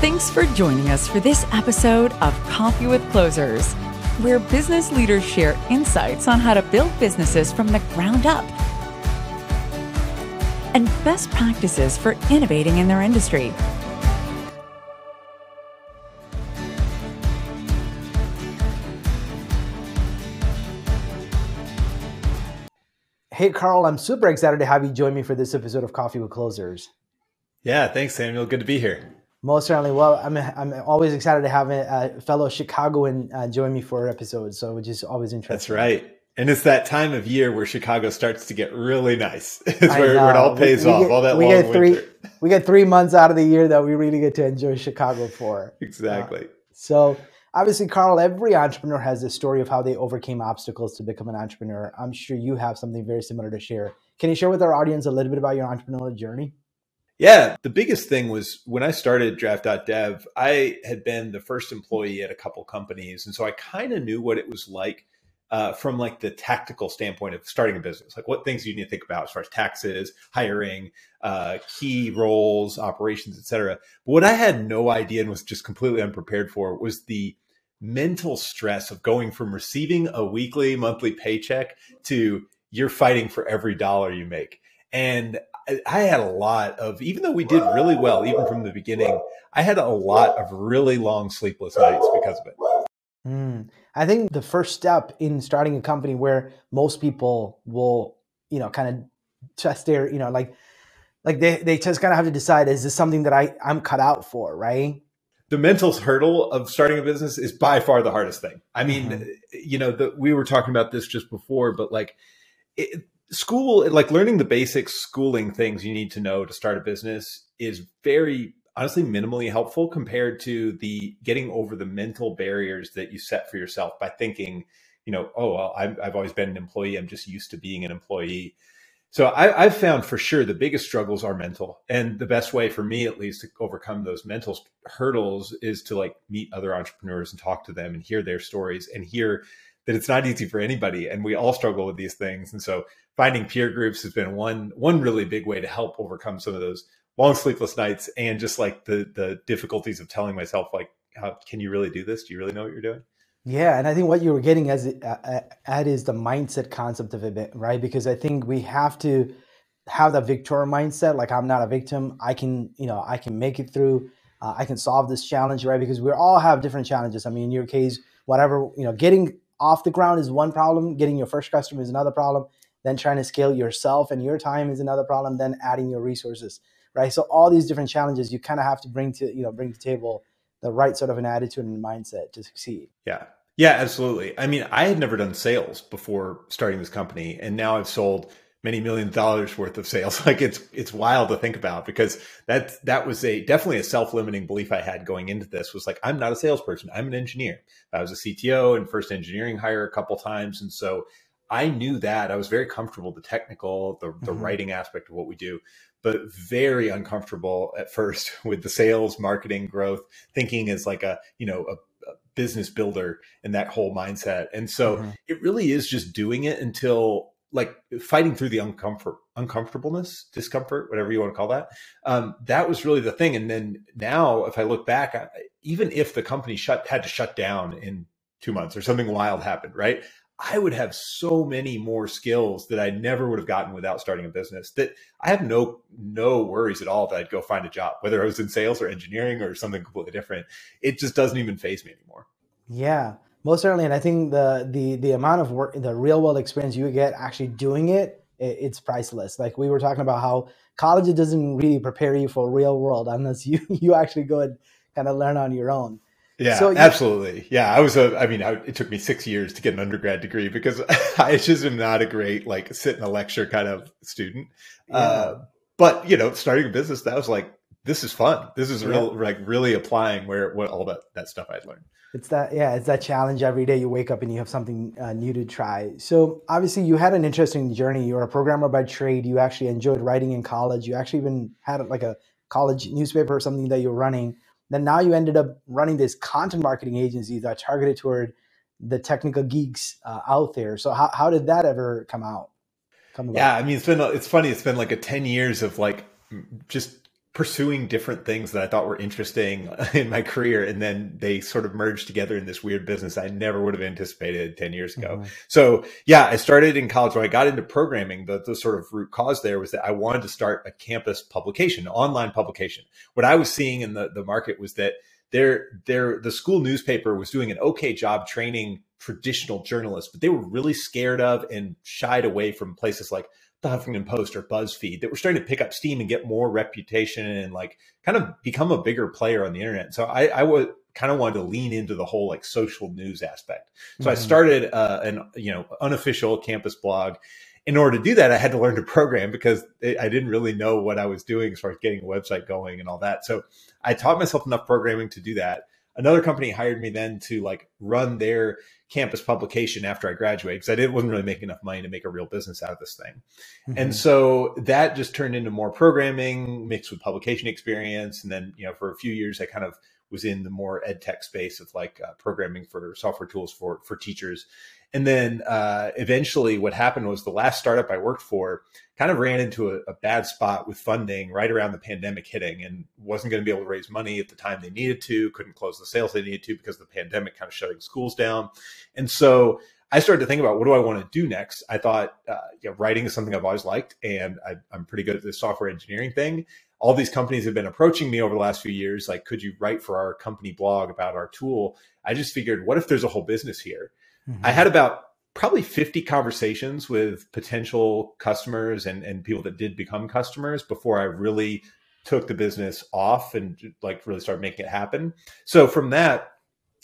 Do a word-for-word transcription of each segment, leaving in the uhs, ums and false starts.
Thanks for joining us for this episode of Coffee with Closers, where business leaders share insights on how to build businesses from the ground up and best practices for innovating in their industry. Hey, Karl, I'm super excited to have you join me for this episode of Coffee with Closers. Yeah, thanks, Samuel. Good to be here. Most certainly. Well, I'm I'm always excited to have a, a fellow Chicagoan uh, join me for episodes, so which is always interesting. That's right. And it's that time of year where Chicago starts to get really nice. It's where, where it all pays we, we off, get, all that we long get three, winter. We get three months out of the year that we really get to enjoy Chicago for. Exactly. Uh, so... Obviously, Karl, every entrepreneur has a story of how they overcame obstacles to become an entrepreneur. I'm sure you have something very similar to share. Can you share with our audience a little bit about your entrepreneurial journey? Yeah, the biggest thing was when I started draft dot dev, I had been the first employee at a couple companies. And so I kind of knew what it was like uh, from like the tactical standpoint of starting a business, like what things you need to think about as far as taxes, hiring, uh, key roles, operations, et cetera. But what I had no idea and was just completely unprepared for was the mental stress of going from receiving a weekly, monthly paycheck to you're fighting for every dollar you make. And I, I had a lot of, even though we did really well, even from the beginning, I had a lot of really long sleepless nights because of it. Mm. I think the first step in starting a company where most people will, you know, kind of test their, you know, like, like they, they just kind of have to decide, is this something that I, I'm cut out for, right? The mental hurdle of starting a business is by far the hardest thing. I mean, mm-hmm. you know, the, we were talking about this just before, but like it, school, like learning the basic schooling things you need to know to start a business is very honestly minimally helpful compared to the getting over the mental barriers that you set for yourself by thinking, you know, oh, well, I'm, I've always been an employee. I'm just used to being an employee. So I, I've found for sure the biggest struggles are mental, and the best way for me, at least, to overcome those mental hurdles is to like meet other entrepreneurs and talk to them and hear their stories and hear that it's not easy for anybody. And we all struggle with these things. And so finding peer groups has been one, one really big way to help overcome some of those long sleepless nights and just like the, the difficulties of telling myself, like, how can you really do this? Do you really know what you're doing? Yeah, and I think what you were getting as uh, at is the mindset concept of it, right? Because I think we have to have that victor mindset, like I'm not a victim. I can, you know, I can make it through. Uh, I can solve this challenge, right? Because we all have different challenges. I mean, in your case, whatever, you know, getting off the ground is one problem. Getting your first customer is another problem. Then trying to scale yourself and your time is another problem. Then adding your resources, right? So all these different challenges you kind of have to bring to, you know, bring to the table the right sort of an attitude and mindset to succeed. Yeah. Yeah, absolutely. I mean, I had never done sales before starting this company, and now I've sold many million dollars worth of sales. Like it's it's wild to think about, because that that was a definitely a self-limiting belief I had going into this, was like, I'm not a salesperson, I'm an engineer. I was a C T O and first engineering hire a couple times, and so I knew that. I was very comfortable with the technical, the, the mm-hmm. writing aspect of what we do, but very uncomfortable at first with the sales, marketing, growth, thinking as like a, you know, a business builder and that whole mindset. And so mm-hmm. it really is just doing it until like fighting through the uncomfort, uncomfortableness, discomfort, whatever you want to call that. Um, that was really the thing. And then now if I look back, I, even if the company shut had to shut down in two months or something wild happened, right? I would have so many more skills that I never would have gotten without starting a business, that I have no, no worries at all that I'd go find a job, whether I was in sales or engineering or something completely different. It just doesn't even faze me anymore. Yeah, most certainly. And I think the, the, the amount of work, the real world experience you get actually doing it, it, it's priceless. Like we were talking about how college doesn't really prepare you for real world unless you, you actually go and kind of learn on your own. Yeah, so, yeah, absolutely. Yeah, I was a, I mean, I, it took me six years to get an undergrad degree because I just am not a great, like, sit in a lecture kind of student. Yeah. Uh, but, you know, starting a business, that was like, this is fun. This is real, yeah. like really applying where what all that, that stuff I'd learned. It's that, yeah, it's that challenge every day you wake up and you have something uh, new to try. So obviously you had an interesting journey. You're a programmer by trade. You actually enjoyed writing in college. You actually even had like a college newspaper or something that you were running. Then now you ended up running this content marketing agency that targeted toward the technical geeks uh, out there. So how, how did that ever come out? Come about? Yeah, I mean, it's been, it's funny. It's been like a ten years of like just pursuing different things that I thought were interesting in my career. And then they sort of merged together in this weird business I never would have anticipated ten years ago. Mm-hmm. So yeah, I started in college when I got into programming. The, the sort of root cause there was that I wanted to start a campus publication, online publication. What I was seeing in the, the market was that their, their, the school newspaper was doing an okay job training traditional journalists, but they were really scared of and shied away from places like the Huffington Post or BuzzFeed that were starting to pick up steam and get more reputation and like kind of become a bigger player on the internet. So I, I was kind of wanted to lean into the whole like social news aspect. So mm-hmm. I started uh, an, you know, unofficial campus blog. In order to do that, I had to learn to program because I didn't really know what I was doing as far as getting a website going and all that. So I taught myself enough programming to do that. Another company hired me then to like run their campus publication after I graduated because I didn't, wasn't really making enough money to make a real business out of this thing. Mm-hmm. And so that just turned into more programming mixed with publication experience. And then, you know, for a few years, I kind of was in the more ed tech space of like uh, programming for software tools for, for teachers. And then uh, eventually what happened was the last startup I worked for kind of ran into a, a bad spot with funding right around the pandemic hitting and wasn't going to be able to raise money at the time they needed to, couldn't close the sales they needed to because of the pandemic kind of shutting schools down. And so I started to think about, what do I want to do next? I thought uh, you know, writing is something I've always liked, and I, I'm pretty good at this software engineering thing. All these companies have been approaching me over the last few years, like, could you write for our company blog about our tool? I just figured, what if there's a whole business here? Mm-hmm. I had about probably fifty conversations with potential customers and, and people that did become customers before I really took the business off and like really started making it happen. So from that,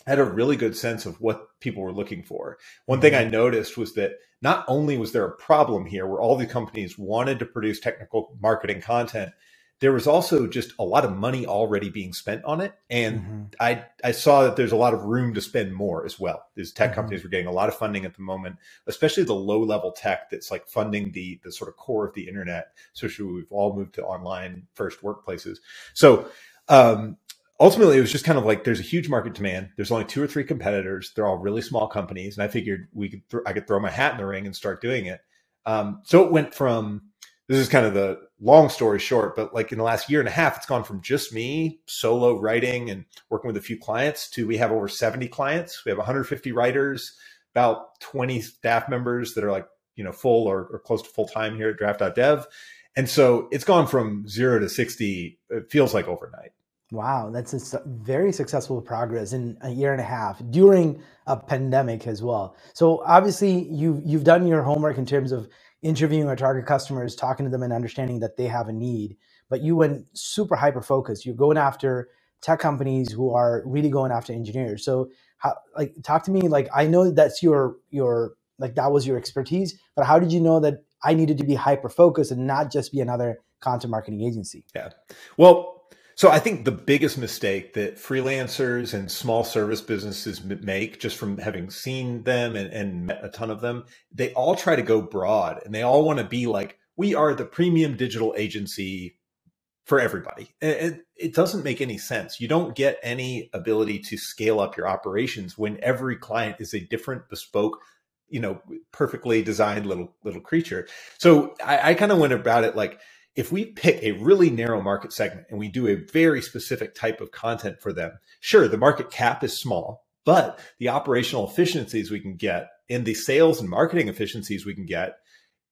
I had a really good sense of what people were looking for. One thing I noticed was that not only was there a problem here where all the companies wanted to produce technical marketing content, there was also just a lot of money already being spent on it. And mm-hmm. I, I saw that there's a lot of room to spend more as well. These tech mm-hmm. companies were getting a lot of funding at the moment, especially the low level tech that's like funding the, the sort of core of the internet, especially we've all moved to online first workplaces. So um, ultimately, it was just kind of like, there's a huge market demand. There's only two or three competitors. They're all really small companies. And I figured we could, th- I could throw my hat in the ring and start doing it. Um, so it went from, this is kind of the long story short, but like in the last year and a half, it's gone from just me solo writing and working with a few clients to we have over seventy clients. We have one hundred fifty writers, about twenty staff members that are like, you know, full or, or close to full time here at draft dot dev. And so it's gone from zero to sixty. It feels like overnight. Wow. That's a very successful progress in a year and a half during a pandemic as well. So obviously you've, you've done your homework in terms of interviewing our target customers, talking to them and understanding that they have a need, but you went super hyper-focused. You're going after tech companies who are really going after engineers. So how, like, talk to me, like, I know that's your, your, like that was your expertise, but how did you know that I needed to be hyper-focused and not just be another content marketing agency? Yeah. Well, so I think the biggest mistake that freelancers and small service businesses make, just from having seen them and, and met a ton of them, they all try to go broad and they all want to be like, we are the premium digital agency for everybody. And it, it doesn't make any sense. You don't get any ability to scale up your operations when every client is a different bespoke, you know, perfectly designed little, little creature. So I, I kind of went about it like, if we pick a really narrow market segment and we do a very specific type of content for them, sure, the market cap is small, but the operational efficiencies we can get and the sales and marketing efficiencies we can get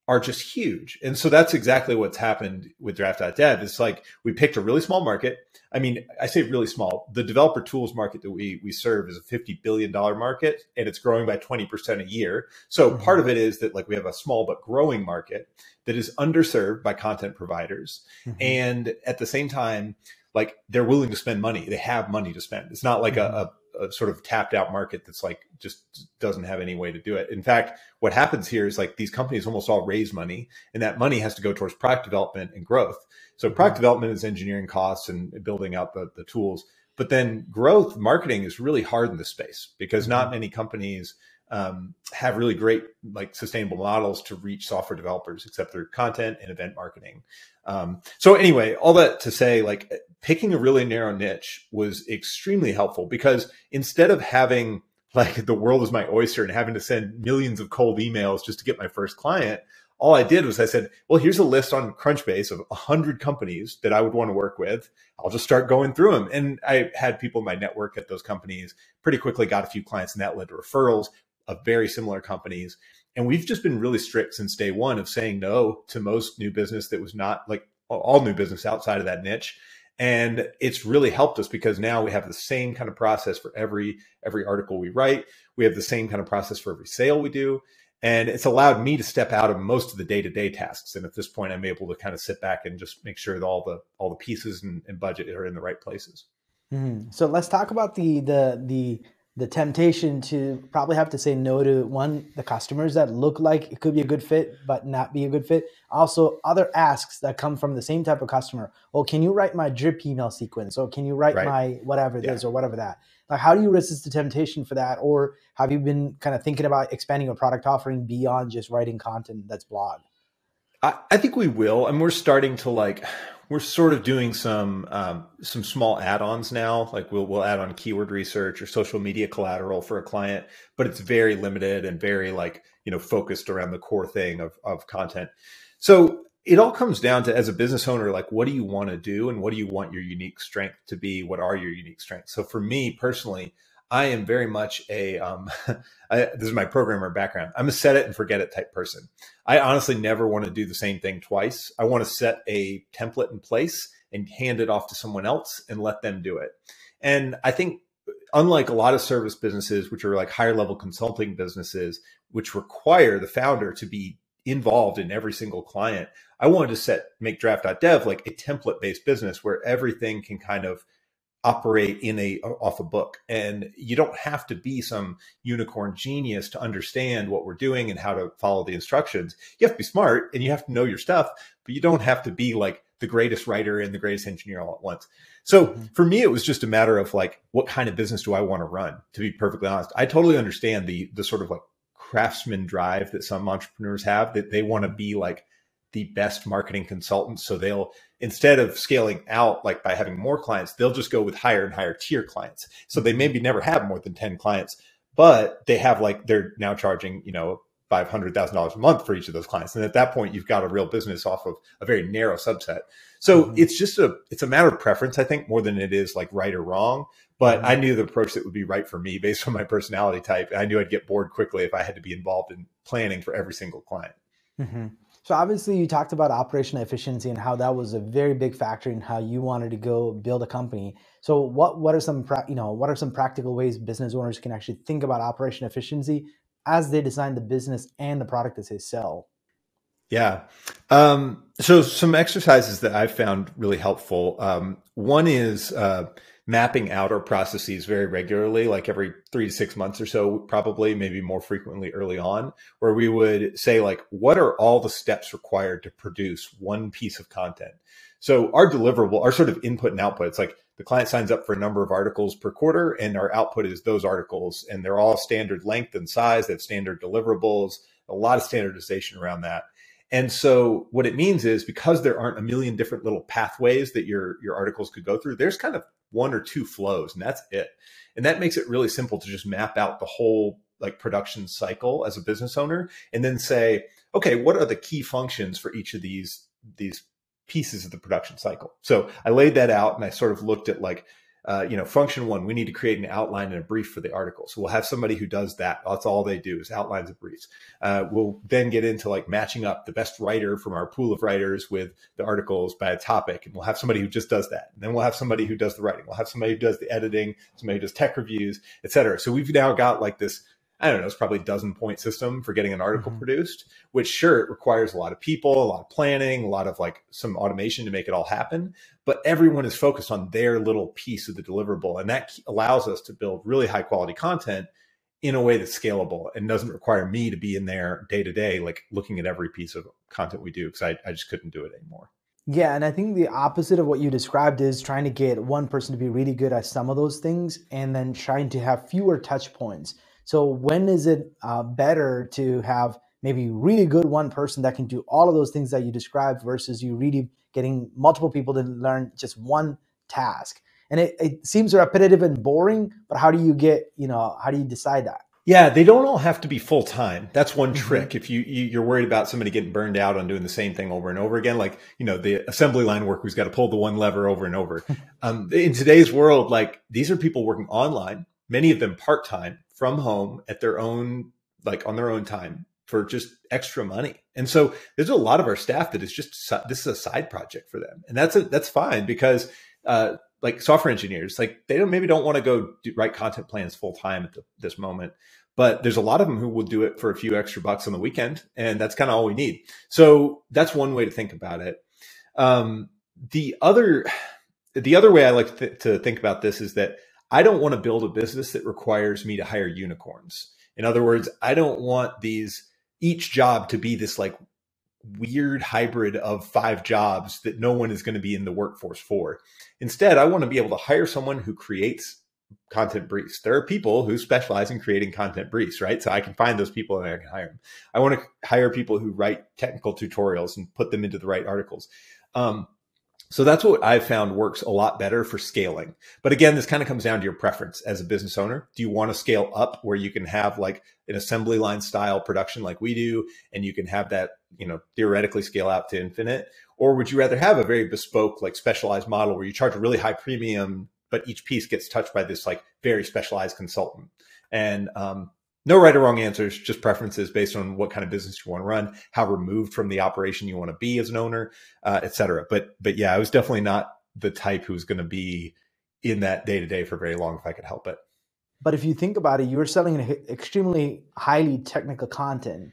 are just huge. And so that's exactly what's happened with draft dot dev. It's like we picked a really small market. I mean, I say really small. The developer tools market that we we serve is a fifty billion dollars market, and it's growing by twenty percent a year. So mm-hmm. part of it is that like we have a small but growing market that is underserved by content providers. Mm-hmm. And at the same time, like they're willing to spend money. They have money to spend. It's not like mm-hmm. a, a a sort of tapped out market that's like just doesn't have any way to do it. In fact, what happens here is like these companies almost all raise money, and that money has to go towards product development and growth. So product mm-hmm. development is engineering costs and building out the, the tools, but then growth marketing is really hard in this space because mm-hmm. not many companies um, have really great like sustainable models to reach software developers except through content and event marketing. Um, so anyway, all that to say, like picking a really narrow niche was extremely helpful because instead of having like the world is my oyster and having to send millions of cold emails just to get my first client, all I did was I said, well, here's a list on Crunchbase of one hundred companies that I would want to work with. I'll just start going through them. And I had people in my network at those companies, pretty quickly got a few clients, and that led to referrals of very similar companies. And we've just been really strict since day one of saying no to most new business that was not like all new business outside of that niche. And it's really helped us because now we have the same kind of process for every every article we write. We have the same kind of process for every sale we do. And it's allowed me to step out of most of the day-to-day tasks. And at this point, I'm able to kind of sit back and just make sure that all the all the pieces and, and budget are in the right places. Mm-hmm. So let's talk about the the the the temptation to probably have to say no to, one, the customers that look like it could be a good fit, but not be a good fit. Also, other asks that come from the same type of customer. Oh, can you write my drip email sequence? Or can you write right. my whatever yeah. this or whatever that? Like, how do you resist the temptation for that? Or have you been kind of thinking about expanding your product offering beyond just writing content that's blogged? I, I think we will. And we're starting to like, we're sort of doing some um, some small add-ons now. Like we'll we'll add on keyword research or social media collateral for a client, but it's very limited and very like, you know, focused around the core thing of of content. So it all comes down to, as a business owner, like what do you want to do and what do you want your unique strength to be? What are your unique strengths? So for me personally, I am very much a, um, I, this is my programmer background. I'm a set it and forget it type person. I honestly never want to do the same thing twice. I want to set a template in place and hand it off to someone else and let them do it. And I think, unlike a lot of service businesses, which are like higher level consulting businesses, which require the founder to be involved in every single client, I wanted to set, make draft dot dev like a template based business where everything can kind of operate in a off a book, and you don't have to be some unicorn genius to understand what we're doing and how to follow the instructions. You have to be smart and you have to know your stuff, but you don't have to be like the greatest writer and the greatest engineer all at once. So mm-hmm. for me, it was just a matter of like, what kind of business do I want to run? To be perfectly honest, I totally understand the the sort of like craftsman drive that some entrepreneurs have, that they want to be like the best marketing consultants. So they'll, instead of scaling out, like by having more clients, they'll just go with higher and higher tier clients. So they maybe never have more than ten clients, but they have like, they're now charging, you know, five hundred thousand dollars a month for each of those clients. And at that point, you've got a real business off of a very narrow subset. So mm-hmm. it's just a, it's a matter of preference, I think, more than it is like right or wrong. But mm-hmm. I knew the approach that would be right for me based on my personality type. I knew I'd get bored quickly if I had to be involved in planning for every single client. Mm-hmm. So obviously you talked about operational efficiency and how that was a very big factor in how you wanted to go build a company. So what, what are some, you know, what are some practical ways business owners can actually think about operational efficiency as they design the business and the product that they sell? Yeah. Um, so some exercises that I've found really helpful. Um, one is uh, mapping out our processes very regularly, like every three to six months or so, probably maybe more frequently early on, where we would say like, what are all the steps required to produce one piece of content? So our deliverable, our sort of input and output, it's like the client signs up for a number of articles per quarter and our output is those articles, and they're all standard length and size, they have standard deliverables, a lot of standardization around that. And so what it means is, because there aren't a million different little pathways that your, your articles could go through, there's kind of one or two flows and that's it. And that makes it really simple to just map out the whole like production cycle as a business owner and then say, okay, what are the key functions for each of these, these pieces of the production cycle? So I laid that out and I sort of looked at like, Uh, you know, function one, we need to create an outline and a brief for the article. So we'll have somebody who does that. That's all they do is outlines and briefs. Uh, we'll then get into like matching up the best writer from our pool of writers with the articles by a topic. And we'll have somebody who just does that. And then we'll have somebody who does the writing. We'll have somebody who does the editing, somebody who does tech reviews, et cetera. So we've now got like this, I don't know, it's probably a dozen point system for getting an article mm-hmm. produced, which sure, it requires a lot of people, a lot of planning, a lot of like some automation to make it all happen, but everyone is focused on their little piece of the deliverable. And that allows us to build really high quality content in a way that's scalable and doesn't require me to be in there day to day, like looking at every piece of content we do, because I, I just couldn't do it anymore. Yeah. And I think the opposite of what you described is trying to get one person to be really good at some of those things and then trying to have fewer touch points. So when is it uh, better to have maybe really good one person that can do all of those things that you described versus you really getting multiple people to learn just one task? And it, it seems repetitive and boring, but how do you get, you know, how do you decide that? Yeah, they don't all have to be full time. That's one mm-hmm. trick. If you, you you're worried about somebody getting burned out on doing the same thing over and over again, like, you know, the assembly line worker who's got to pull the one lever over and over. Um, in today's world, like, these are people working online, many of them part time from home at their own, like on their own time, for just extra money. And so there's a lot of our staff that is just, this is a side project for them. And that's a, that's fine, because uh, like software engineers, like they don't, maybe don't want to go do, write content plans full time at the, this moment, but there's a lot of them who will do it for a few extra bucks on the weekend. And that's kind of all we need. So that's one way to think about it. Um, the other, the other way I like th- to think about this is that I don't want to build a business that requires me to hire unicorns. In other words, I don't want these, each job to be this like weird hybrid of five jobs that no one is going to be in the workforce for. Instead, I want to be able to hire someone who creates content briefs. There are people who specialize in creating content briefs, right? So I can find those people and I can hire them. I want to hire people who write technical tutorials and put them into the right articles. Um, so that's what I've found works a lot better for scaling. But again, this kind of comes down to your preference as a business owner. Do you want to scale up where you can have like an assembly line style production like we do, and you can have that, you know, theoretically scale out to infinite? Or would you rather have a very bespoke, like specialized model where you charge a really high premium, but each piece gets touched by this like very specialized consultant? And um, no right or wrong answers, just preferences based on what kind of business you want to run, how removed from the operation you want to be as an owner, uh, et cetera. But, but yeah, I was definitely not the type who's going to be in that day to day for very long if I could help it. But if you think about it, you're selling extremely highly technical content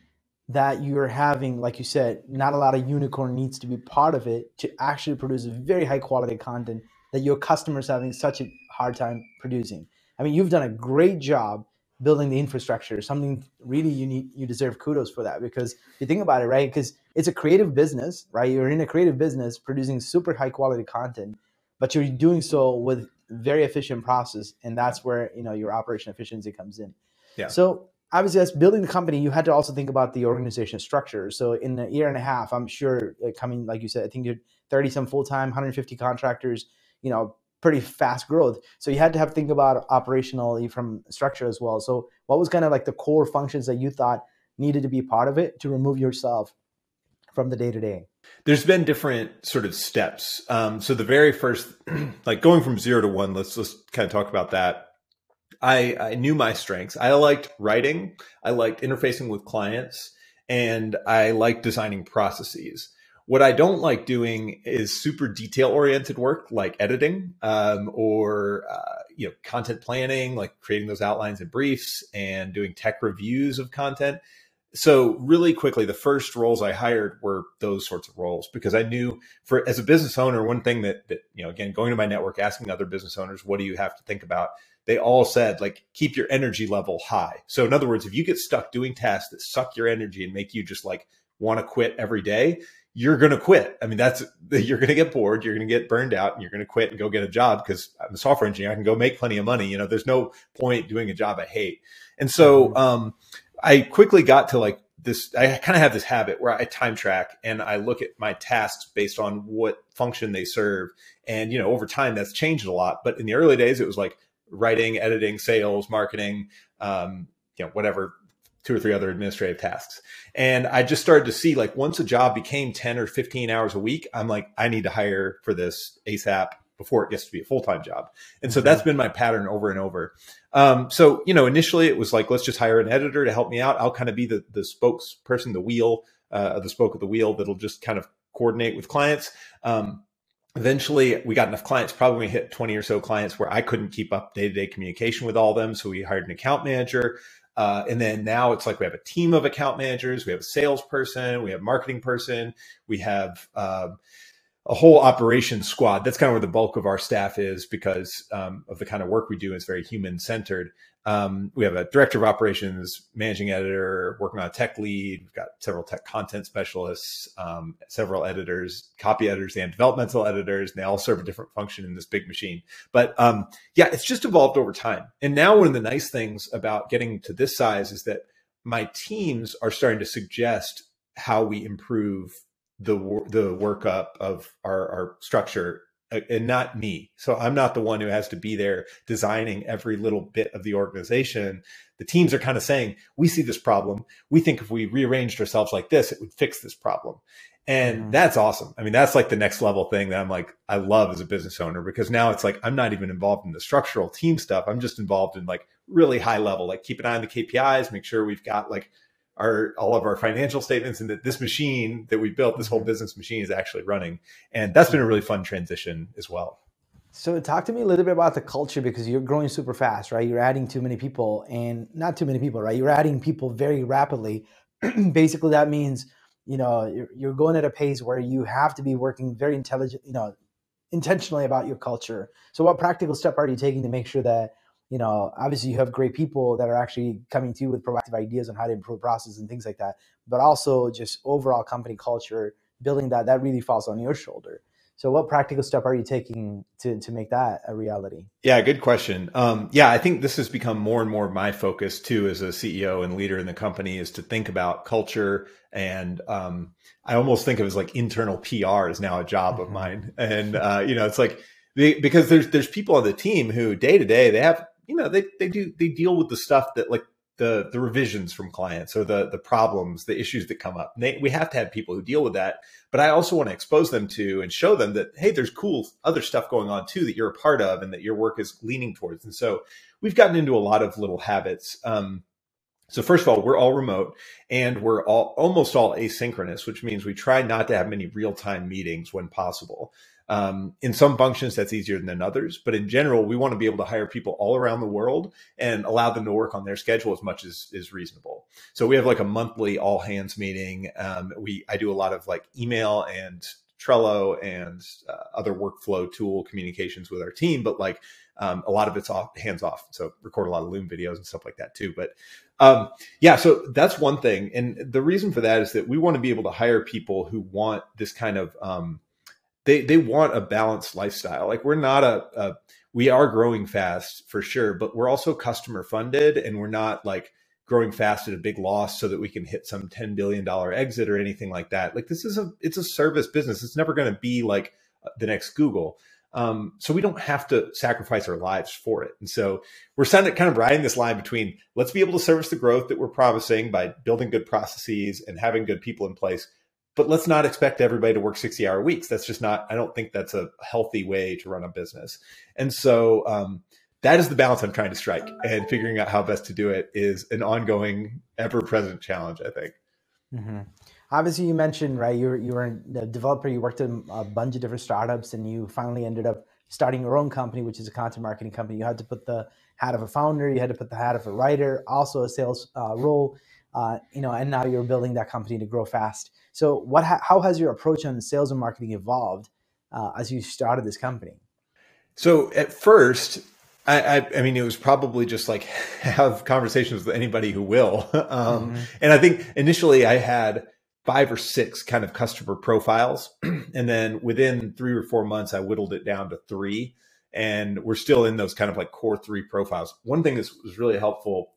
that you're having, like you said, not a lot of unicorn needs to be part of it to actually produce very high quality content that your customers are having such a hard time producing. I mean, you've done a great job building the infrastructure, something really unique. You deserve kudos for that, because you think about it, right? Because it's a creative business, right? You're in a creative business producing super high quality content, but you're doing so with very efficient process. And that's where, you know, your operation efficiency comes in. Yeah. So obviously, as building the company, you had to also think about the organization structure. So in a year and a half, I'm sure coming, like you said, I think you're thirty some full-time, one hundred fifty contractors, you know, pretty fast growth. So you had to have to think about operationally from structure as well. So what was kind of like the core functions that you thought needed to be part of it to remove yourself from the day to day? There's been different sort of steps. Um, so the very first, like going from zero to one, let's let's kind of talk about that. I, I knew my strengths. I liked writing. I liked interfacing with clients, and I liked designing processes. What I don't like doing is super detail-oriented work like editing um, or uh, you know, content planning, like creating those outlines and briefs and doing tech reviews of content. So really quickly, the first roles I hired were those sorts of roles, because I knew for as a business owner, one thing that, that you know, again, going to my network, asking other business owners, what do you have to think about? They all said, like, keep your energy level high. So in other words, if you get stuck doing tasks that suck your energy and make you just like want to quit every day, you're going to quit. I mean, that's, you're going to get bored. You're going to get burned out, and you're going to quit and go get a job, because I'm a software engineer. I can go make plenty of money. You know, there's no point doing a job I hate. And so, um, I quickly got to like this, I kind of have this habit where I time track and I look at my tasks based on what function they serve. And, you know, over time that's changed a lot, but in the early days, it was like writing, editing, sales, marketing, um, you know, whatever, two or three other administrative tasks. And I just started to see, like, once a job became ten or fifteen hours a week, I'm like, I need to hire for this ASAP before it gets to be a full-time job. And so that's been my pattern over and over. Um, so, you know, initially it was like, let's just hire an editor to help me out. I'll kind of be the, the spokesperson, the wheel, uh, the spoke of the wheel that'll just kind of coordinate with clients. Um, Eventually, we got enough clients, probably hit twenty or so clients where I couldn't keep up day-to-day communication with all of them. So we hired an account manager. Uh, and then now it's like we have a team of account managers. We have a salesperson. We have a marketing person. We have um, a whole operations squad. That's kind of where the bulk of our staff is, because um, of the kind of work we do is very human-centered. Um, we have a director of operations, managing editor, working on a tech lead. We've got several tech content specialists, um, several editors, copy editors, and developmental editors. And they all serve a different function in this big machine. But um, yeah, it's just evolved over time. And now one of the nice things about getting to this size is that my teams are starting to suggest how we improve the, the workup of our, our structure and not me. So I'm not the one who has to be there designing every little bit of the organization. The teams are kind of saying, we see this problem. We think if we rearranged ourselves like this, it would fix this problem. And mm-hmm. that's awesome. I mean, that's like the next level thing that I'm like, I love as a business owner, because now it's like, I'm not even involved in the structural team stuff. I'm just involved in like really high level, like keep an eye on the K P Is, make sure we've got like our, all of our financial statements, and that this machine that we built, this whole business machine, is actually running. And that's been a really fun transition as well. So talk to me a little bit about the culture, because you're growing super fast, right? You're adding too many people and not too many people, right? You're adding people very rapidly. Basically, that means, you know, you're, you're going at a pace where you have to be working very intelligent, you know, intentionally about your culture. So what practical step are you taking to make sure that, you know, obviously you have great people that are actually coming to you with proactive ideas on how to improve process and things like that, but also just overall company culture, building that, that really falls on your shoulder. So what practical step are you taking to, to make that a reality? Yeah, good question. Um, yeah, I think this has become more and more my focus too, as a C E O and leader in the company, is to think about culture. And um, I almost think of it as like internal P R is now a job of mine. And, uh, you know, it's like, because there's, there's people on the team who day to day, they have, you know, they, they do, they deal with the stuff that like the, the revisions from clients or the, the problems, the issues that come up. And they, we have to have people who deal with that, but I also want to expose them to and show them that, hey, there's cool other stuff going on too, that you're a part of and that your work is leaning towards. And so we've gotten into a lot of little habits. Um, so first of all, we're all remote and we're all almost all asynchronous, which means we try not to have many real-time meetings when possible. Um, in some functions, that's easier than others, but in general, we want to be able to hire people all around the world and allow them to work on their schedule as much as is reasonable. So we have like a monthly all hands meeting. Um, we, I do a lot of like email and Trello and uh, other workflow tool communications with our team, but like, um, a lot of it's off, hands off. So record a lot of Loom videos and stuff like that too. But, um, yeah, so that's one thing. And the reason for that is that we want to be able to hire people who want this kind of, um, They they want a balanced lifestyle. Like we're not a, a we are growing fast for sure, but we're also customer funded, and we're not like growing fast at a big loss so that we can hit some ten billion dollars exit or anything like that. Like this is a it's a service business. It's never going to be like the next Google. Um, so we don't have to sacrifice our lives for it. And so we're kind of riding this line between let's be able to service the growth that we're promising by building good processes and having good people in place, but let's not expect everybody to work sixty hour weeks. That's just not, I don't think that's a healthy way to run a business. And so um, that is the balance I'm trying to strike, and figuring out how best to do it is an ongoing, ever-present challenge, I think. Mm-hmm. Obviously you mentioned, right, you were, you were a developer, you worked in a bunch of different startups, and you finally ended up starting your own company, which is a content marketing company. You had to put the hat of a founder, you had to put the hat of a writer, also a sales uh, role, uh, you know, and now you're building that company to grow fast. So what, how has your approach on sales and marketing evolved uh, as you started this company? So at first, I, I, I mean, it was probably just like have conversations with anybody who will. Um, mm-hmm. And I think initially I had five or six kind of customer profiles. And then within three or four months, I whittled it down to three. And we're still in those kind of like core three profiles. One thing that was really helpful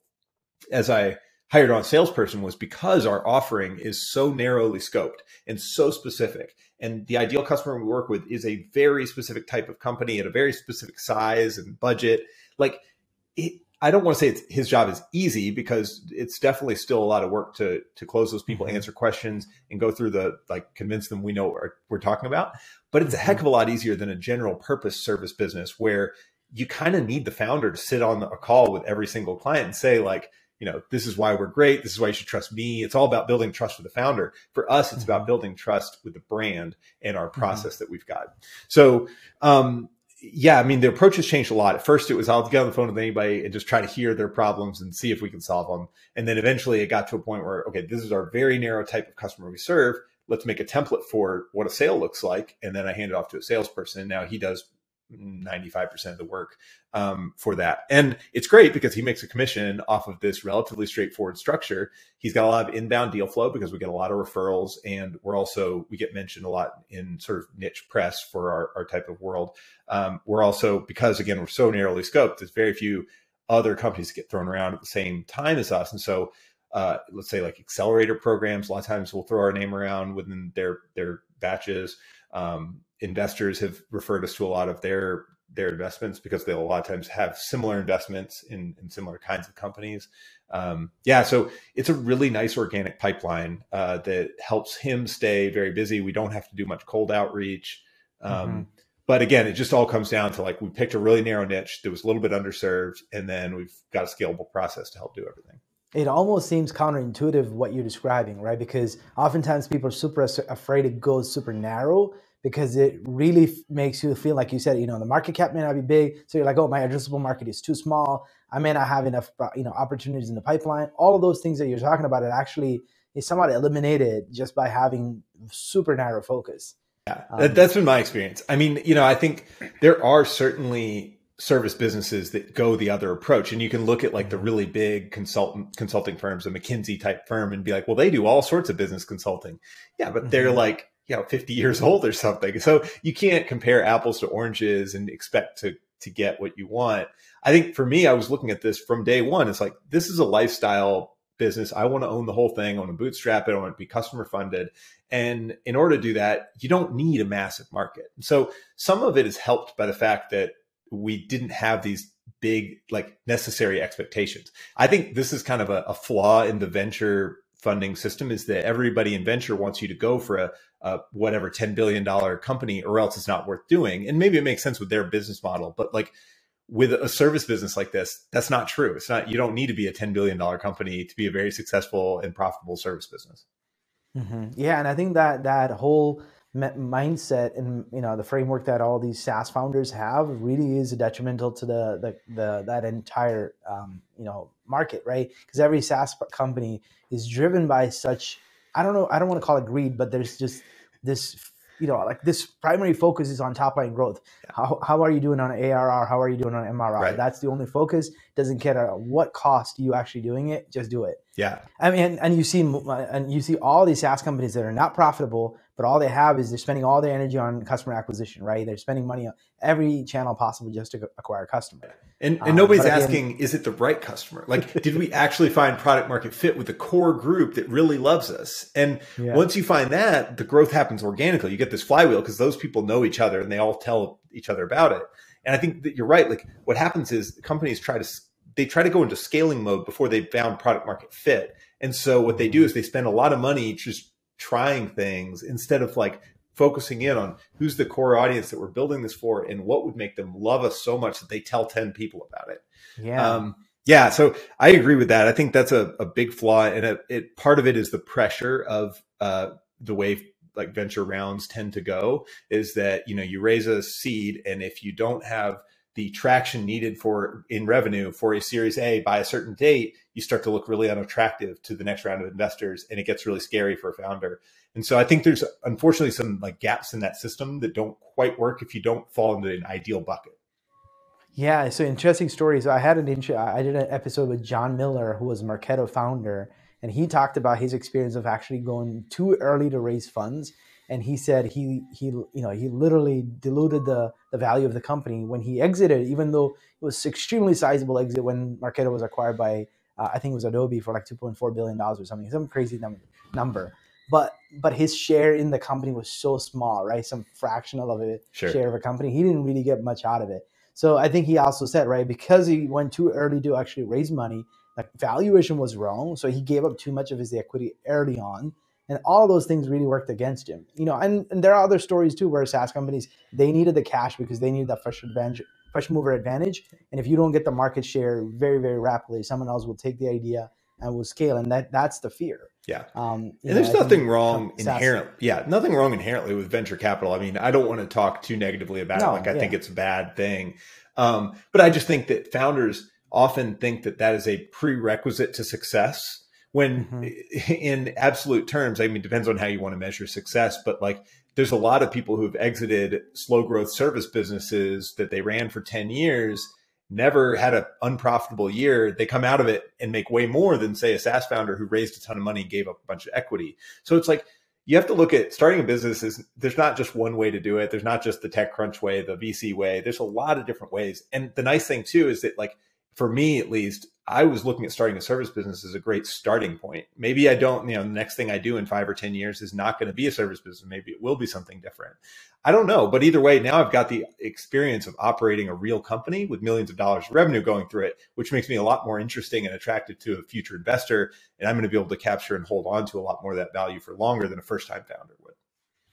as I hired on salesperson was because our offering is so narrowly scoped and so specific. And the ideal customer we work with is a very specific type of company at a very specific size and budget. Like it, I don't want to say it's, his job is easy, because it's definitely still a lot of work to, to close those people, answer questions, and go through the, like convince them we know what we're, we're talking about. But it's a heck of a lot easier than a general purpose service business where you kind of need the founder to sit on a call with every single client and say like, you know, this is why we're great. This is why you should trust me. It's all about building trust with the founder. For us, it's about building trust with the brand and our process mm-hmm. that we've got. So, um, yeah, I mean, the approach has changed a lot. At first, it was I'll get on the phone with anybody and just try to hear their problems and see if we can solve them. And then eventually it got to a point where, okay, this is our very narrow type of customer we serve. Let's make a template for what a sale looks like. And then I hand it off to a salesperson. And now he does ninety-five percent of the work um, for that. And it's great because he makes a commission off of this relatively straightforward structure. He's got a lot of inbound deal flow because we get a lot of referrals, and we're also, we get mentioned a lot in sort of niche press for our, our type of world. Um, we're also, because again, we're so narrowly scoped, there's very few other companies that get thrown around at the same time as us. And so uh, let's say like accelerator programs, a lot of times we'll throw our name around within their, their batches. Um, investors have referred us to a lot of their their investments because they a lot of times have similar investments in, in similar kinds of companies. Um, yeah, so it's a really nice organic pipeline uh, that helps him stay very busy. We don't have to do much cold outreach. Um, mm-hmm. But again, it just all comes down to like, we picked a really narrow niche that was a little bit underserved, and then we've got a scalable process to help do everything. It almost seems counterintuitive what you're describing, right? Because oftentimes people are super afraid to go super narrow, because it really makes you feel like, you said, you know, the market cap may not be big. So you're like, oh, my addressable market is too small. I may not have enough, you know, opportunities in the pipeline. All of those things that you're talking about, it actually is somewhat eliminated just by having super narrow focus. Yeah, um, that's been my experience. I mean, you know, I think there are certainly service businesses that go the other approach. And you can look at like the really big consultant consulting firms, a McKinsey type firm, and be like, well, they do all sorts of business consulting. Yeah, but they're like, you know, fifty years old or something. So you can't compare apples to oranges and expect to to get what you want. I think for me, I was looking at this from day one. It's like, this is a lifestyle business. I want to own the whole thing. I want to bootstrap it. I want to be customer funded. And in order to do that, you don't need a massive market. So some of it is helped by the fact that we didn't have these big, like, necessary expectations. I think this is kind of a, a flaw in the venture funding system, is that everybody in venture wants you to go for a, a whatever ten billion dollar company, or else it's not worth doing. And maybe it makes sense with their business model, but like with a service business like this, that's not true. It's not, you don't need to be a ten billion dollar company to be a very successful and profitable service business. Mm-hmm. Yeah. And I think that that whole mindset and, you know, the framework that all these SaaS founders have really is detrimental to the, the, the that entire, um, you know, market, right? Because every SaaS company is driven by such, I don't know, I don't want to call it greed, but there's just this, you know, like this primary focus is on top line growth. How, how are you doing on A R R? How are you doing on M R R? Right. That's the only focus. Doesn't care at what cost you actually doing it, just do it. Yeah. I mean, and, and you see, and you see all these SaaS companies that are not profitable, but all they have is they're spending all their energy on customer acquisition, right? They're spending money on every channel possible just to acquire a customer. And, and um, nobody's asking, again, is it the right customer? Like, did we actually find product market fit with the core group that really loves us? And yeah. Once you find that, the growth happens organically. You get this flywheel because those people know each other and they all tell each other about it. And I think that you're right. Like, what happens is companies try to, they try to go into scaling mode before they found product market fit. And so what they do is they spend a lot of money just trying things instead of like focusing in on who's the core audience that we're building this for and what would make them love us so much that they tell ten people about it. Yeah. Um, yeah. So I agree with that. I think that's a, a big flaw. And it, it, part of it is the pressure of uh, the way like venture rounds tend to go, is that, you know, you raise a seed, and if you don't have the traction needed for in revenue for a Series A by a certain date, you start to look really unattractive to the next round of investors, and it gets really scary for a founder. And so I think there's unfortunately some like gaps in that system that don't quite work if you don't fall into an ideal bucket. Yeah, so interesting stories. I had an intro, I did an episode with John Miller, who was a Marketo founder, and he talked about his experience of actually going too early to raise funds. And he said he he you know he literally diluted the, the value of the company when he exited, even though it was extremely sizable exit when Marketo was acquired by uh, I think it was Adobe for like two point four billion dollars or something, some crazy num- number. But but his share in the company was so small, right? Some fractional of a sure. share of a company. He didn't really get much out of it. So I think he also said, right, because he went too early to actually raise money, like valuation was wrong. So he gave up too much of his equity early on. And all those things really worked against him, you know. And, and there are other stories too, where SaaS companies, they needed the cash because they needed that fresh advantage, fresh mover advantage. And if you don't get the market share very, very rapidly, someone else will take the idea and will scale. And that that's the fear. Yeah. Um, and there's know, nothing wrong inherently. Yeah, nothing wrong inherently with venture capital. I mean, I don't want to talk too negatively about no, it. Like I yeah. think it's a bad thing, um, but I just think that founders often think that that is a prerequisite to success. When mm-hmm. in absolute terms, I mean, it depends on how you want to measure success, but like there's a lot of people who've exited slow growth service businesses that they ran for ten years, never had an unprofitable year. They come out of it and make way more than, say, a SaaS founder who raised a ton of money and gave up a bunch of equity. So it's like, you have to look at starting a business is there's not just one way to do it. There's not just the TechCrunch way, the V C way. There's a lot of different ways. And the nice thing too, is that like, for me, at least, I was looking at starting a service business as a great starting point. Maybe I don't, you know, the next thing I do in five or ten years is not going to be a service business. Maybe it will be something different. I don't know. But either way, now I've got the experience of operating a real company with millions of dollars of revenue going through it, which makes me a lot more interesting and attractive to a future investor. And I'm going to be able to capture and hold on to a lot more of that value for longer than a first-time founder would.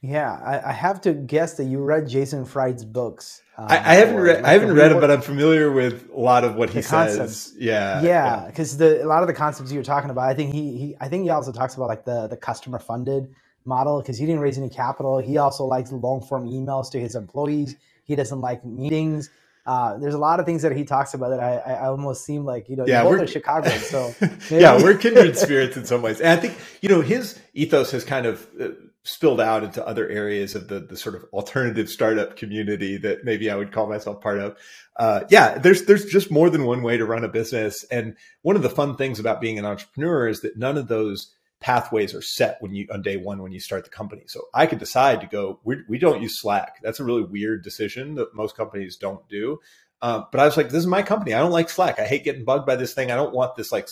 Yeah, I, I have to guess that you read Jason Fried's books. Um, I, I haven't read. Like I haven't read them, but I'm familiar with a lot of what he says. Yeah, yeah, because yeah. the a lot of the concepts you were talking about, I think he, he, I think he also talks about like the the customer funded model, because he didn't raise any capital. He also likes long form emails to his employees. He doesn't like meetings. Uh, there's a lot of things that he talks about that I, I almost seem like, you know, yeah, you both are Chicagoans, so maybe. Yeah, we're kindred spirits in some ways. And I think, you know, his ethos has kind of Uh, spilled out into other areas of the, the sort of alternative startup community that maybe I would call myself part of. Uh, yeah, there's there's just more than one way to run a business. And one of the fun things about being an entrepreneur is that none of those pathways are set when you on day one when you start the company. So I could decide to go, we, we don't use Slack. That's a really weird decision that most companies don't do. Uh, but I was like, this is my company. I don't like Slack. I hate getting bugged by this thing. I don't want this like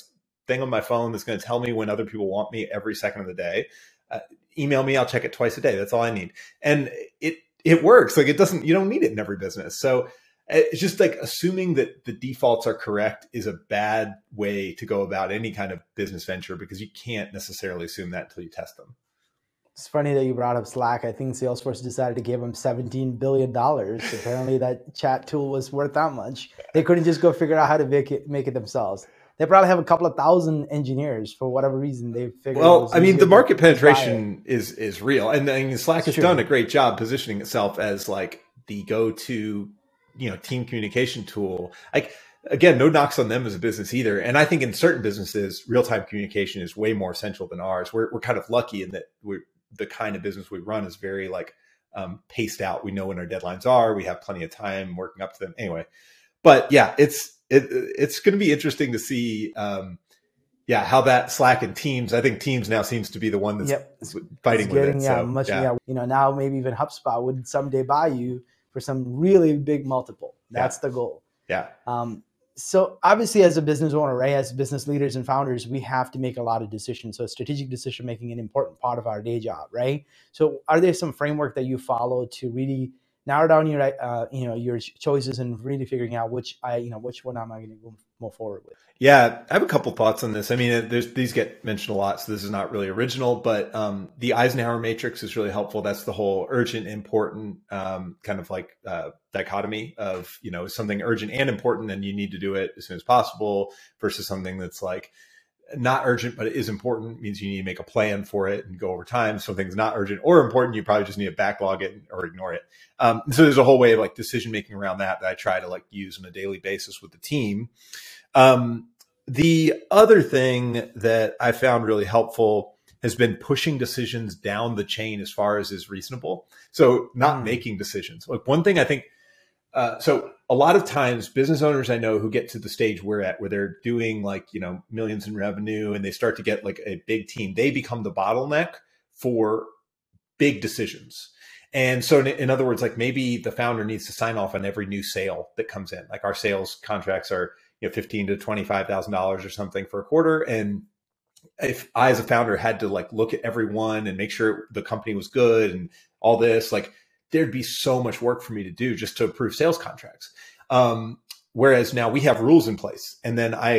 thing on my phone that's going to tell me when other people want me every second of the day. Uh, email me, I'll check it twice a day. That's all I need. And it, it works. Like it doesn't, you don't need it in every business. So it's just like assuming that the defaults are correct is a bad way to go about any kind of business venture, because you can't necessarily assume that until you test them. It's funny that you brought up Slack. I think Salesforce decided to give them seventeen billion dollars. Apparently that chat tool was worth that much. They couldn't just go figure out how to make it, make it themselves. They probably have a couple of thousand engineers for whatever reason they figured. Well, I mean, the market penetration is is real, and, and Slack has done a great job positioning itself as like the go-to, you know, team communication tool. Like again, no knocks on them as a business either, and I think in certain businesses, real-time communication is way more essential than ours. We're we're kind of lucky in that we're the kind of business we run is very like um, paced out. We know when our deadlines are. We have plenty of time working up to them anyway. But yeah, it's. It, it's going to be interesting to see, um, yeah, how that Slack and Teams. I think Teams now seems to be the one that's yep. fighting getting, with it. Yeah, so, much, yeah. yeah, you know, now maybe even HubSpot would someday buy you for some really big multiple. That's yeah. the goal. Yeah. Um, so obviously, as a business owner, right, as business leaders and founders, we have to make a lot of decisions. So strategic decision making is an important part of our day job, right? So are there some framework that you follow to really narrow down your, uh, you know, your choices and really figuring out which I, you know, which one am I going to move forward with? Yeah, I have a couple thoughts on this. I mean, there's, these get mentioned a lot, so this is not really original, but um, the Eisenhower matrix is really helpful. That's the whole urgent, important um, kind of like uh, dichotomy of, you know, something urgent and important, and you need to do it as soon as possible, versus something that's like not urgent, but it is important. It means you need to make a plan for it and go over time. So things not urgent or important, you probably just need to backlog it or ignore it. Um, so there's a whole way of like decision making around that that I try to like use on a daily basis with the team. Um, the other thing that I found really helpful has been pushing decisions down the chain as far as is reasonable. So not mm. making decisions. Like one thing I think, uh, so a lot of times business owners I know who get to the stage we're at where they're doing like, you know, millions in revenue and they start to get like a big team, they become the bottleneck for big decisions. And so in, in other words, like maybe the founder needs to sign off on every new sale that comes in. Like our sales contracts are, you know, fifteen to twenty-five thousand dollars or something for a quarter. And if I, as a founder, had to like look at everyone and make sure the company was good and all this, like there'd be so much work for me to do just to approve sales contracts. Um, whereas now we have rules in place. And then I,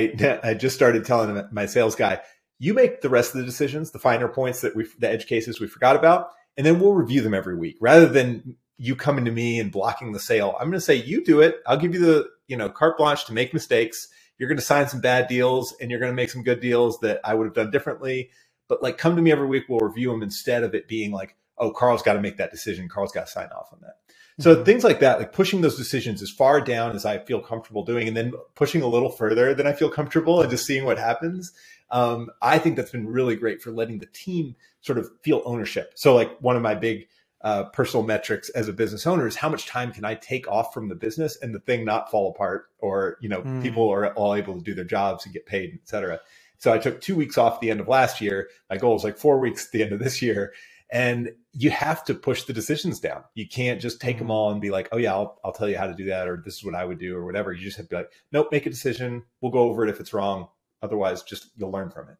I just started telling my sales guy, you make the rest of the decisions, the finer points that we, the edge cases we forgot about, and then we'll review them every week rather than you coming to me and blocking the sale. I'm going to say, you do it. I'll give you the, you know, carte blanche to make mistakes. You're going to sign some bad deals and you're going to make some good deals that I would have done differently, but like come to me every week, we'll review them, instead of it being like, oh, Carl's got to make that decision. Carl's got to sign off on that. So mm-hmm. things like that, like pushing those decisions as far down as I feel comfortable doing, and then pushing a little further than I feel comfortable and just seeing what happens. Um, I think that's been really great for letting the team sort of feel ownership. So like one of my big uh, personal metrics as a business owner is how much time can I take off from the business and the thing not fall apart, or, you know, mm. people are all able to do their jobs and get paid, et cetera. So I took two weeks off the end of last year. My goal is like four weeks at the end of this year. And you have to push the decisions down. You can't just take them all and be like, oh yeah, I'll, I'll tell you how to do that, or this is what I would do, or whatever. You just have to be like, nope, make a decision. We'll go over it if it's wrong. Otherwise, just you'll learn from it.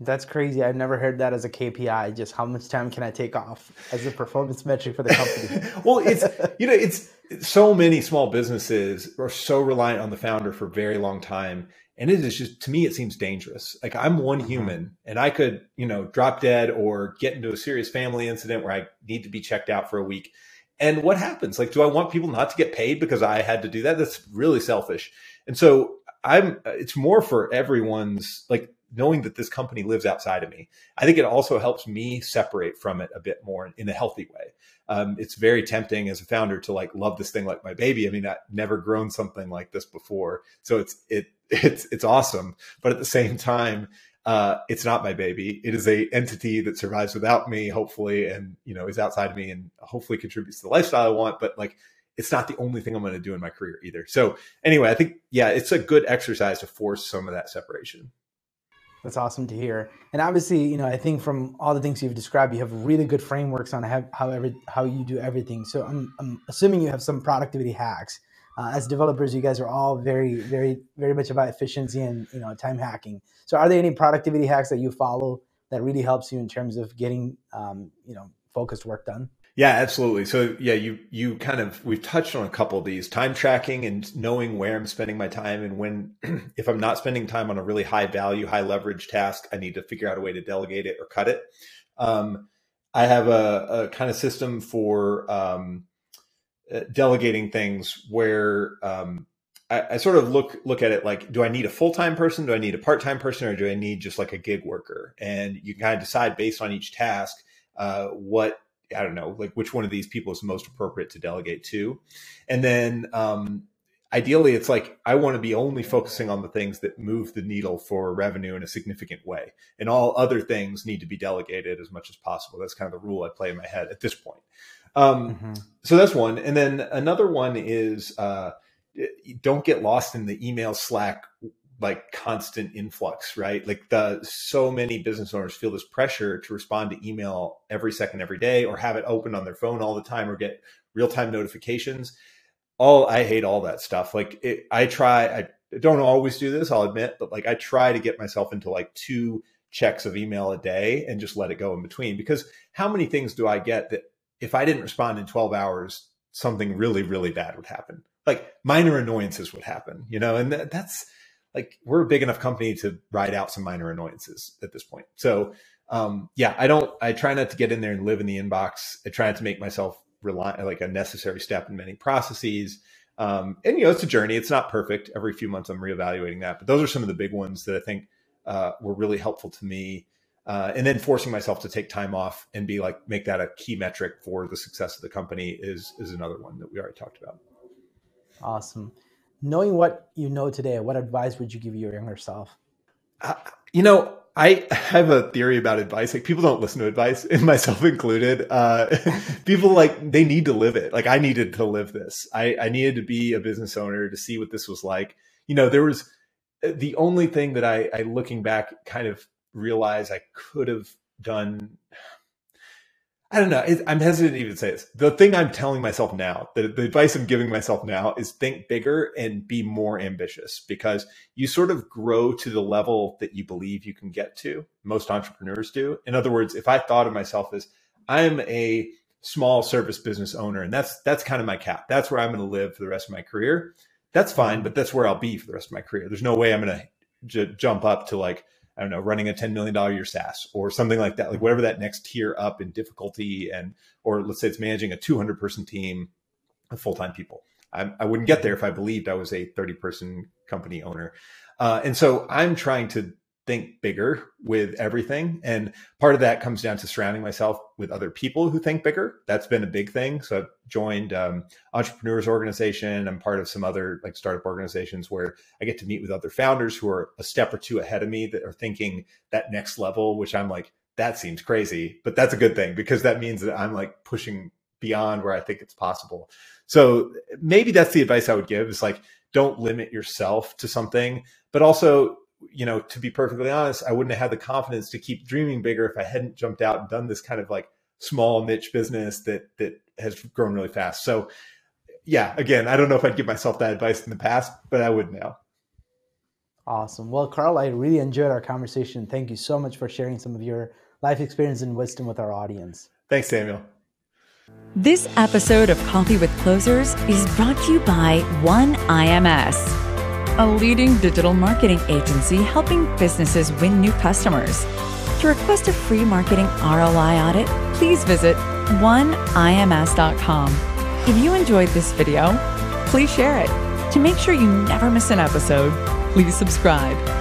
That's crazy. I've never heard that as a K P I, just how much time can I take off as a performance metric for the company? Well, it's, you know, it's so many small businesses are so reliant on the founder for a very long time. And it is just, to me, it seems dangerous. Like, I'm one human and I could, you know, drop dead or get into a serious family incident where I need to be checked out for a week. And what happens? Like, do I want people not to get paid because I had to do that? That's really selfish. And so I'm, it's more for everyone's, like, knowing that this company lives outside of me. I think it also helps me separate from it a bit more in a healthy way. Um, it's very tempting as a founder to like love this thing like my baby. I mean, I've never grown something like this before. So it's it it's it's awesome. But at the same time, uh, it's not my baby. It is a entity that survives without me, hopefully, and you know, is outside of me and hopefully contributes to the lifestyle I want. But like, it's not the only thing I'm going to do in my career either. So anyway, I think, yeah, it's a good exercise to force some of that separation. That's awesome to hear. And obviously, you know, I think from all the things you've described, you have really good frameworks on how how, every, how you do everything. So I'm, I'm assuming you have some productivity hacks. Uh, as developers, you guys are all very, very, very much about efficiency and, you know, time hacking. So are there any productivity hacks that you follow that really helps you in terms of getting, um, you know, focused work done? Yeah, absolutely. So yeah, you, you kind of, we've touched on a couple of these: time tracking and knowing where I'm spending my time. And when, if I'm not spending time on a really high value, high leverage task, I need to figure out a way to delegate it or cut it. Um, I have a, a kind of system for um, delegating things where um, I, I sort of look, look at it like, do I need a full-time person? Do I need a part-time person? Or do I need just like a gig worker? And you can kind of decide based on each task, uh, what, I don't know, like which one of these people is most appropriate to delegate to. And then um, ideally, it's like, I want to be only focusing on the things that move the needle for revenue in a significant way. And all other things need to be delegated as much as possible. That's kind of the rule I play in my head at this point. Um, mm-hmm. So that's one. And then another one is uh, don't get lost in the email Slack, like constant influx, right? Like the, so many business owners feel this pressure to respond to email every second, every day, or have it open on their phone all the time, or get real-time notifications. All, I hate all that stuff. Like it, I try, I don't always do this, I'll admit, but like I try to get myself into like two checks of email a day and just let it go in between, because how many things do I get that if I didn't respond in twelve hours, something really, really bad would happen. Like minor annoyances would happen, you know, and th- that's, like we're a big enough company to ride out some minor annoyances at this point. So um, yeah, I don't, I try not to get in there and live in the inbox. I try not to make myself reliant, like a necessary step in many processes. Um, and you know, it's a journey. It's not perfect. Every few months I'm reevaluating that, but those are some of the big ones that I think uh, were really helpful to me. Uh, and then forcing myself to take time off and be like, make that a key metric for the success of the company is, is another one that we already talked about. Awesome. Knowing what you know today, what advice would you give your younger self? Uh, you know, I have a theory about advice. Like people don't listen to advice, and myself included. Uh, people like, they need to live it. Like I needed to live this. I, I needed to be a business owner to see what this was like. You know, there was the only thing that I, I looking back, kind of realized I could have done. I don't know. I'm hesitant to even say this. The thing I'm telling myself now, the, the advice I'm giving myself now is think bigger and be more ambitious, because you sort of grow to the level that you believe you can get to. Most entrepreneurs do. In other words, if I thought of myself as I'm a small service business owner and that's, that's kind of my cap, that's where I'm going to live for the rest of my career, that's fine. But that's where I'll be for the rest of my career. There's no way I'm going to j- jump up to like, I don't know, running a ten million dollars a year SaaS or something like that, like whatever that next tier up in difficulty and, or let's say it's managing a two hundred person team of full-time people. I, I wouldn't get there if I believed I was a thirty person company owner. Uh, and so I'm trying to think bigger with everything. And part of that comes down to surrounding myself with other people who think bigger. That's been a big thing. So I've joined um, Entrepreneurs Organization. I'm part of some other like startup organizations where I get to meet with other founders who are a step or two ahead of me that are thinking that next level, which I'm like, that seems crazy, but that's a good thing because that means that I'm like pushing beyond where I think it's possible. So maybe that's the advice I would give is like, don't limit yourself to something, but also, you know, to be perfectly honest, I wouldn't have had the confidence to keep dreaming bigger if I hadn't jumped out and done this kind of like small niche business that that has grown really fast. So yeah, again, I don't know if I'd give myself that advice in the past, but I would now. Awesome. Well, Karl, I really enjoyed our conversation. Thank you so much for sharing some of your life experience and wisdom with our audience. Thanks, Samuel. This episode of Coffee with Closers is brought to you by one I M S, a leading digital marketing agency helping businesses win new customers. To request a free marketing R O I audit, please visit one I M S dot com. If you enjoyed this video, please share it. To make sure you never miss an episode, please subscribe.